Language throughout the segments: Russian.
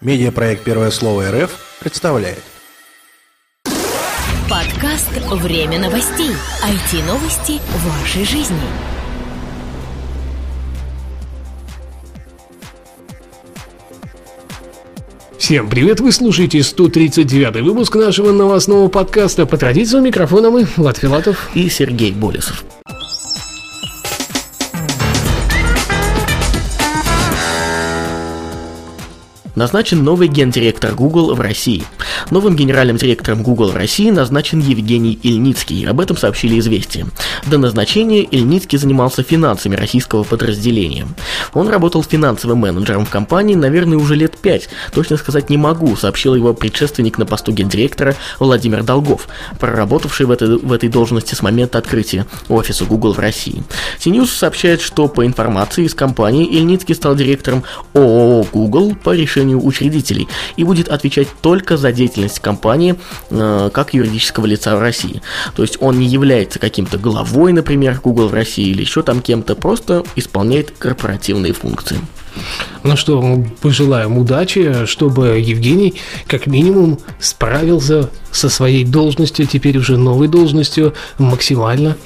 Медиапроект «Первое слово РФ» представляет. Подкаст «Время новостей». IT-новости вашей жизни. Всем привет! Вы слушаете 139-й выпуск нашего новостного подкаста. По традиции у микрофона мы, Влад Филатов и Сергей Болесов. Назначен новый гендиректор Google в России. Новым генеральным директором Google в России назначен Евгений Ильницкий, об этом сообщили «Известия». До назначения Ильницкий занимался финансами российского подразделения. Он работал финансовым менеджером в компании, наверное, уже лет 5, точно сказать не могу, сообщил его предшественник на посту гендиректора Владимир Долгов, проработавший в этой должности с момента открытия офиса Google в России. CNews сообщает, что по информации из компании Ильницкий стал директором ООО Google по решению учредителей и будет отвечать только за деятельность компании как юридического лица в России. То есть он не является каким-то главой, например, Google в России или еще там кем-то, просто исполняет корпоративные функции. Ну что, пожелаем удачи, чтобы Евгений как минимум справился со своей должностью, теперь уже новой должностью, максимально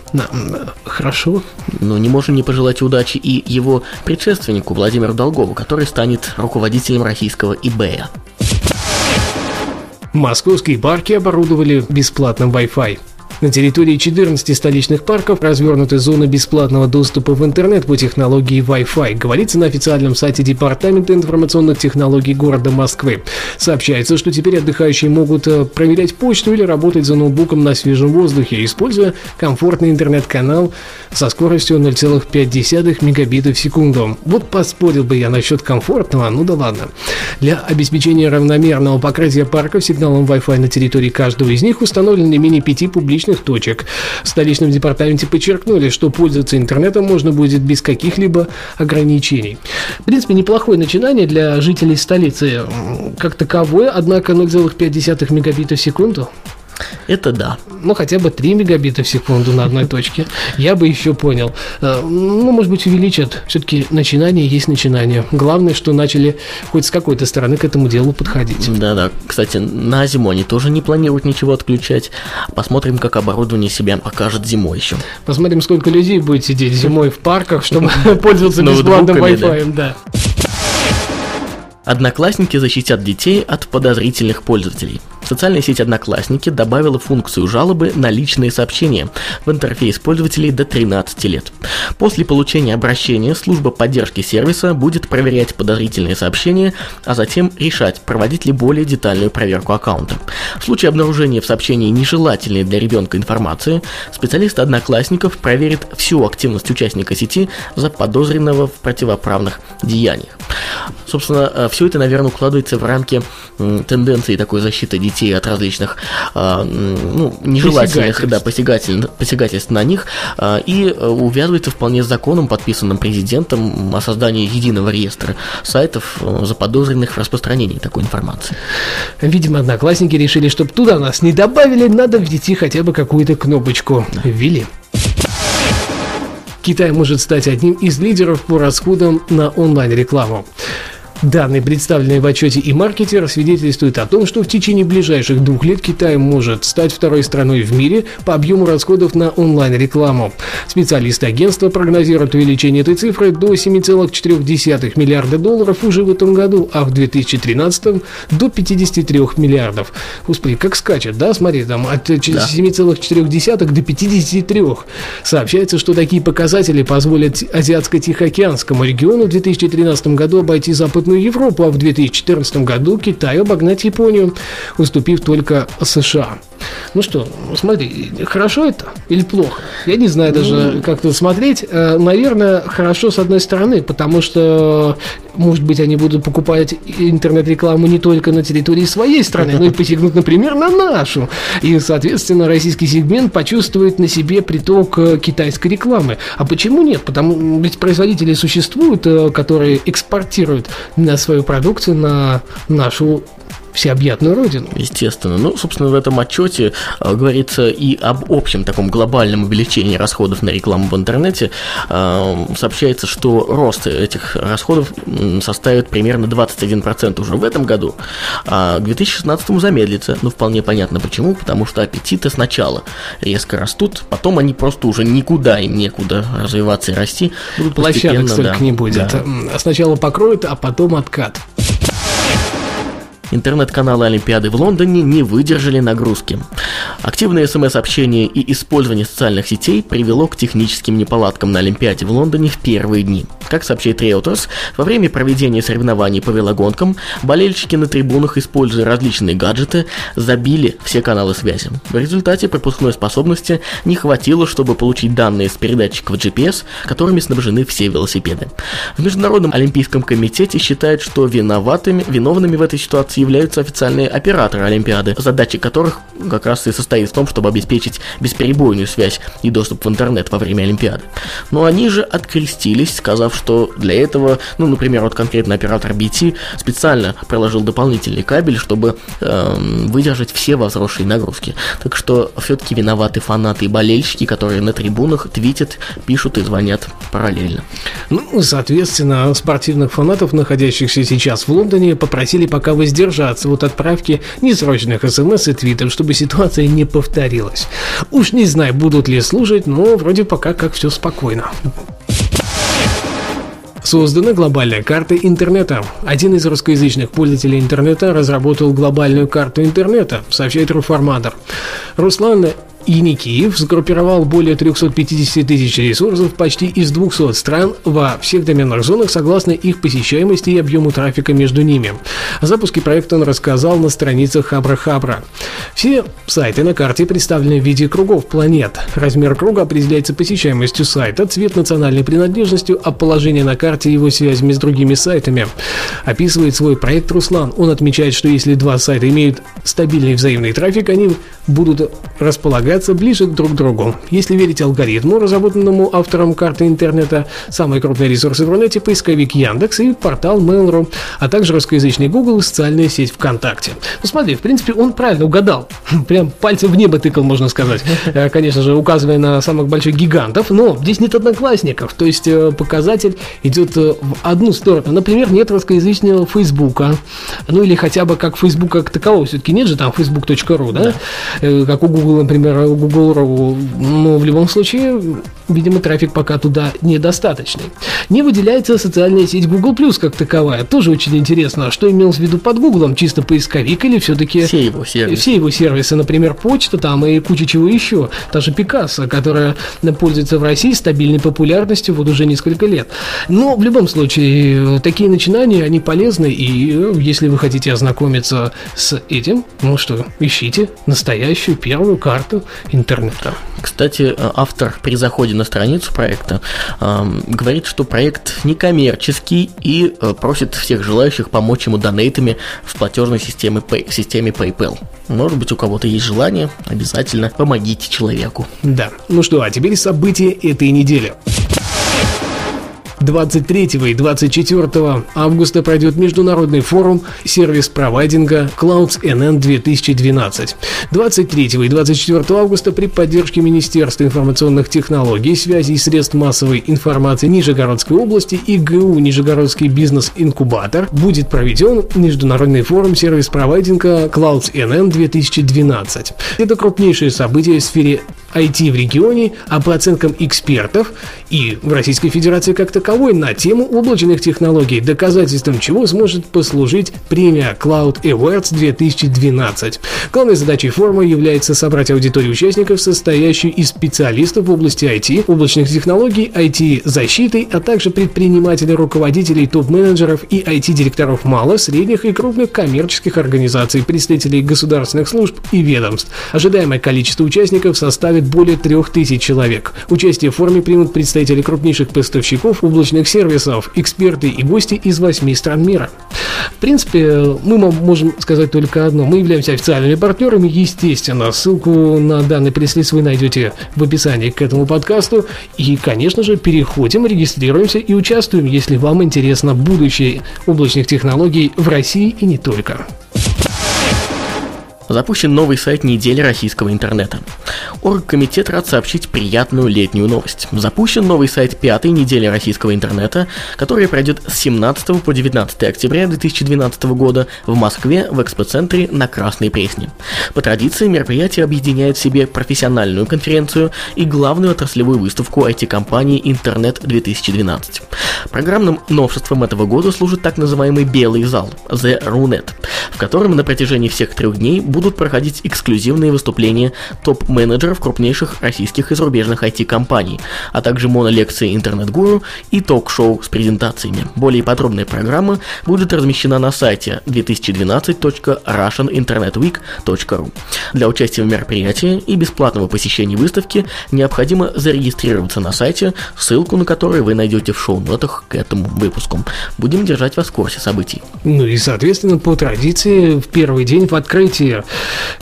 хорошо. Но не можем не пожелать удачи и его предшественнику Владимиру Долгову, который станет руководителем российского eBay. Московские парки оборудовали бесплатным Wi-Fi. На территории 14 столичных парков развернуты зоны бесплатного доступа в интернет по технологии Wi-Fi, говорится на официальном сайте Департамента информационных технологий города Москвы. Сообщается, что теперь отдыхающие могут проверять почту или работать за ноутбуком на свежем воздухе, используя комфортный интернет-канал со скоростью 0,5 мегабита в секунду. Вот поспорил бы я насчет комфортного, ну да ладно. Для обеспечения равномерного покрытия парков сигналом Wi-Fi на территории каждого из них установлено не менее 5 публичных точек. В столичном департаменте подчеркнули, что пользоваться интернетом можно будет без каких-либо ограничений. В принципе, неплохое начинание для жителей столицы как таковое, однако 0,5 мегабита в секунду. Это да. Ну, хотя бы 3 мегабита в секунду на одной точке. Я бы еще понял. Ну, может быть, увеличат. Все-таки начинание есть начинание. Главное, что начали хоть с какой-то стороны к этому делу подходить. Да-да. Кстати, на зиму они тоже не планируют ничего отключать. Посмотрим, как оборудование себя покажет зимой еще. Посмотрим, сколько людей будет сидеть зимой в парках, чтобы пользоваться бесплатным Wi-Fi. Да. Одноклассники защитят детей от подозрительных пользователей. Социальная сеть «Одноклассники» добавила функцию жалобы на личные сообщения в интерфейс пользователей до 13 лет. После получения обращения служба поддержки сервиса будет проверять подозрительные сообщения, а затем решать, проводить ли более детальную проверку аккаунта. В случае обнаружения в сообщении нежелательной для ребенка информации, специалисты «Одноклассников» проверят всю активность участника сети, заподозренного в противоправных деяниях. Собственно, все это, наверное, укладывается в рамки тенденции такой защиты детей от различных нежелательных посягательств на них и увязывается вполне с законом, подписанным президентом, о создании единого реестра сайтов, заподозренных в распространении такой информации. Видимо, одноклассники решили, чтобы туда нас не добавили, надо ввести хотя бы какую-то кнопочку. Да. Ввели. Китай может стать одним из лидеров по расходам на онлайн-рекламу. Данные, представленные в отчете eMarketer, свидетельствуют о том, что в течение ближайших 2 лет Китай может стать второй страной в мире по объему расходов на онлайн-рекламу. Специалисты агентства прогнозируют увеличение этой цифры до 7,4 миллиарда долларов уже в этом году, а в 2013 до 53 миллиардов. Господи, как скачет, да? Смотри, там от 7,4 до 53. Сообщается, что такие показатели позволят Азиатско-Тихоокеанскому региону в 2013 году обойти Западную Европу, а в 2014 году Китай обогнать Японию, уступив только США. Ну что, смотри, хорошо это или плохо? Я не знаю даже, как тут смотреть. Наверное, хорошо с одной стороны, потому что, может быть, они будут покупать интернет-рекламу не только на территории своей страны, но и посягнут, например, на нашу. И, соответственно, российский сегмент почувствует на себе приток китайской рекламы. А почему нет? Потому ведь производители существуют, которые экспортируют на свою продукцию на нашу всеобъятную родину. Естественно. Ну, собственно, в этом отчете говорится и об общем таком глобальном увеличении расходов на рекламу в интернете. Сообщается, что рост этих расходов составит примерно 21% уже в этом году, а к 2016-му замедлится. Ну, вполне понятно почему, потому что аппетиты сначала резко растут, потом они просто уже никуда им некуда развиваться и расти. Будут площадок столько не будет. Да. Сначала покроют, а потом откат. Интернет-каналы Олимпиады в Лондоне не выдержали нагрузки. Активное СМС-общение и использование социальных сетей привело к техническим неполадкам на Олимпиаде в Лондоне в первые дни. Как сообщает Reuters, во время проведения соревнований по велогонкам болельщики на трибунах, используя различные гаджеты, забили все каналы связи. В результате пропускной способности не хватило, чтобы получить данные с передатчиков GPS, которыми снабжены все велосипеды. В Международном олимпийском комитете считают, что виновными в этой ситуации являются официальные операторы Олимпиады, задача которых как раз и состоит в том, чтобы обеспечить бесперебойную связь и доступ в интернет во время Олимпиады. Но они же открестились, сказав, что для этого, например, вот конкретно оператор BT специально проложил дополнительный кабель, чтобы выдержать все возросшие нагрузки. Так что все-таки виноваты фанаты и болельщики, которые на трибунах твитят, пишут и звонят параллельно. Соответственно, спортивных фанатов, находящихся сейчас в Лондоне, попросили пока воздержаться от отправки несрочных смс и твитов, чтобы ситуация не повторилась. Уж не знаю, будут ли слушать, но вроде пока как все спокойно. Создана глобальная карта интернета. Один из русскоязычных пользователей интернета разработал глобальную карту интернета, сообщает Руформатор. Руслан Иникиев сгруппировал более 350 тысяч ресурсов почти из 200 стран во всех доменных зонах согласно их посещаемости и объему трафика между ними. О запуске проекта он рассказал на страницах Хабра-Хабра. Все сайты на карте представлены в виде кругов планет. Размер круга определяется посещаемостью сайта, цвет национальной принадлежностью, а положение на карте и его связями с другими сайтами. Описывает свой проект Руслан. Он отмечает, что если два сайта имеют стабильный взаимный трафик, они будут располагаться ближе друг к другу. Если верить алгоритму, разработанному автором карты интернета, самые крупные ресурсы в Рунете — поисковик Яндекс и портал Mail.ru, а также русскоязычный Google и социальная сеть ВКонтакте. Смотри, в принципе, он правильно угадал. Прям пальцем в небо тыкал, можно сказать. Конечно же, указывая на самых больших гигантов, но здесь нет одноклассников, то есть показатель идет в одну сторону. Например, нет русскоязычного Фейсбука, или хотя бы как Фейсбук как такового. Все-таки нет же там Facebook.ru, да? Как у Google, например, Google.ru, но в любом случае, видимо, трафик пока туда недостаточный. Не выделяется социальная сеть Google+, как таковая. Тоже очень интересно, что имелось в виду под Гуглом, чисто поисковик или все-таки все его сервисы, например, почта там и куча чего еще. Та же Пикассо, которая пользуется в России стабильной популярностью вот уже несколько лет. Но в любом случае, такие начинания, они полезны, и если вы хотите ознакомиться с этим, ищите настоящую первую карту интернета. Кстати, автор при заходе на страницу проекта говорит, что проект некоммерческий и просит всех желающих помочь ему донейтами в платежной системе PayPal. Может быть, у кого-то есть желание, обязательно помогите человеку. Да. А теперь события этой недели. 23 и 24 августа пройдет международный форум сервис-провайдинга Cloud Awards 2012. 23 и 24 августа при поддержке Министерства информационных технологий, связи и средств массовой информации Нижегородской области и ГУ Нижегородский бизнес-инкубатор будет проведен международный форум сервис-провайдинга Cloud Awards 2012. Это крупнейшее событие в сфере IT в регионе, а по оценкам экспертов и в Российской Федерации как таковой на тему облачных технологий, доказательством чего сможет послужить премия Cloud Awards 2012. Главной задачей форума является собрать аудиторию участников, состоящую из специалистов в области IT, облачных технологий, IT-защиты, а также предпринимателей, руководителей, топ-менеджеров и IT-директоров малых, средних и крупных коммерческих организаций, представителей государственных служб и ведомств. Ожидаемое количество участников составит более 3000 человек. Участие в форуме примут представители крупнейших поставщиков облачных сервисов, эксперты и гости из 8 стран мира. В принципе, мы можем сказать только одно. Мы являемся официальными партнерами, естественно. Ссылку на данный пресс-лист вы найдете в описании к этому подкасту. И, конечно же, переходим, регистрируемся и участвуем, если вам интересно будущее облачных технологий в России и не только. запущен новый сайт недели российского интернета. Оргкомитет рад сообщить приятную летнюю новость. Запущен новый сайт пятой недели российского интернета, который пройдет с 17 по 19 октября 2012 года в Москве в экспоцентре на Красной Пресне. По традиции мероприятие объединяет в себе профессиональную конференцию и главную отраслевую выставку IT-компании «Интернет-2012». Программным новшеством этого года служит так называемый «Белый зал» The Runet, в котором на протяжении всех 3 дней будут проходить эксклюзивные выступления топ-менеджеров крупнейших российских и зарубежных IT-компаний, а также монолекции интернет-гуру и ток-шоу с презентациями. Более подробная программа будет размещена на сайте 2012.russianinternetweek.ru. Для участия в мероприятии и бесплатного посещения выставки необходимо зарегистрироваться на сайте, ссылку на который вы найдете в шоу-нотах к этому выпуску. Будем держать вас в курсе событий. Ну и, соответственно, по традиции, в первый день в открытии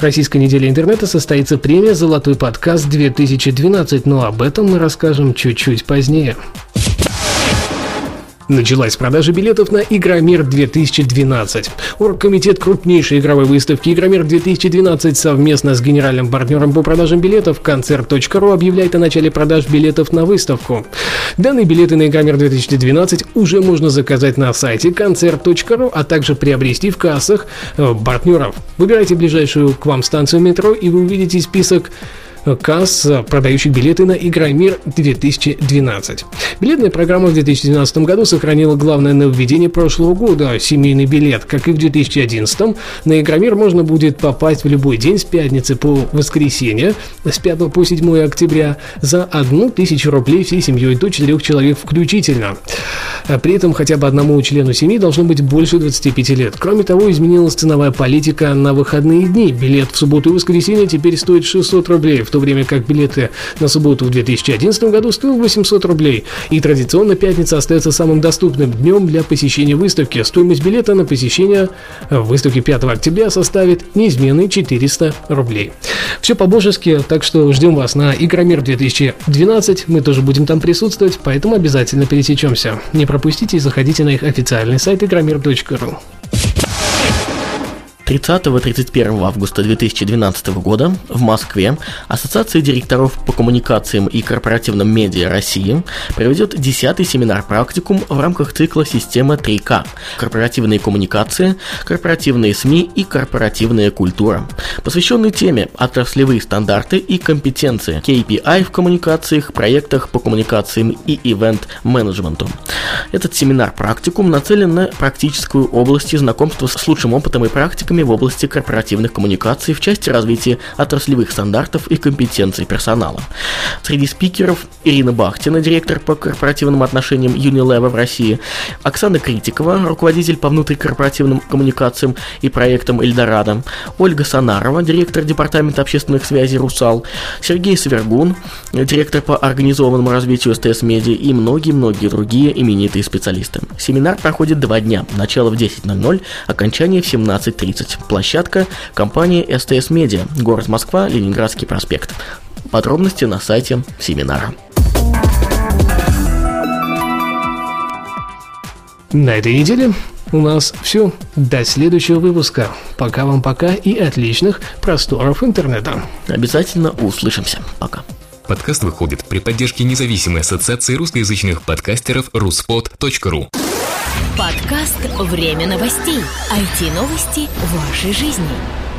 Российской недели интернета состоится премия «Золотой подкаст-2012», но об этом мы расскажем чуть-чуть позднее. Началась продажа билетов на «Игромир-2012». Оргкомитет крупнейшей игровой выставки «Игромир-2012» совместно с генеральным партнером по продажам билетов Concert.ru объявляет о начале продаж билетов на выставку. Данные билеты на «Игромир-2012» уже можно заказать на сайте Concert.ru, а также приобрести в кассах партнеров. Выбирайте ближайшую к вам станцию метро, и вы увидите список касс, продающих билеты на «Игромир-2012». Билетная программа в 2012 году сохранила главное нововведение прошлого года – семейный билет. Как и в 2011, на «Игромир» можно будет попасть в любой день с пятницы по воскресенье, с 5 по 7 октября, за 1000 рублей всей семьей до 4 человек включительно. При этом хотя бы одному члену семьи должно быть больше 25 лет. Кроме того, изменилась ценовая политика на выходные дни. Билет в субботу и воскресенье теперь стоит 600 рублей, в то время как билеты на субботу в 2011 году стоил 800 рублей. И традиционно пятница остается самым доступным днем для посещения выставки. Стоимость билета на посещение выставки 5 октября составит неизменные 400 рублей. Все по-божески, так что ждем вас на «Игромир-2012». Мы тоже будем там присутствовать, поэтому обязательно пересечемся. Не пропустите и заходите на их официальный сайт игромир.ру. 30-31 августа 2012 года в Москве Ассоциация директоров по коммуникациям и корпоративным медиа России проведет 10-й семинар-практикум в рамках цикла «Система 3К» – корпоративные коммуникации, корпоративные СМИ и корпоративная культура, посвященный теме «Отраслевые стандарты и компетенции, KPI в коммуникациях, проектах по коммуникациям и ивент-менеджменту». Этот семинар-практикум нацелен на практическую область и знакомство с лучшим опытом и практиками в области корпоративных коммуникаций в части развития отраслевых стандартов и компетенций персонала. Среди спикеров Ирина Бахтина, директор по корпоративным отношениям Unilever в России, Оксана Критикова, руководитель по внутрикорпоративным коммуникациям и проектам Eldorado, Ольга Санарова, директор департамента общественных связей Русал, Сергей Свергун, директор по организованному развитию СТС Медиа и многие-многие другие именитые специалисты. Семинар проходит 2 дня, начало в 10:00, окончание в 17:30. Площадка – компания СТС Медиа, город Москва, Ленинградский проспект. Подробности на сайте семинара. На этой неделе у нас все. До следующего выпуска. Пока вам пока и отличных просторов интернета. Обязательно услышимся. Пока. Подкаст выходит при поддержке независимой ассоциации русскоязычных подкастеров ruspod.ru. Подкаст «Время новостей». IT-новости вашей жизни.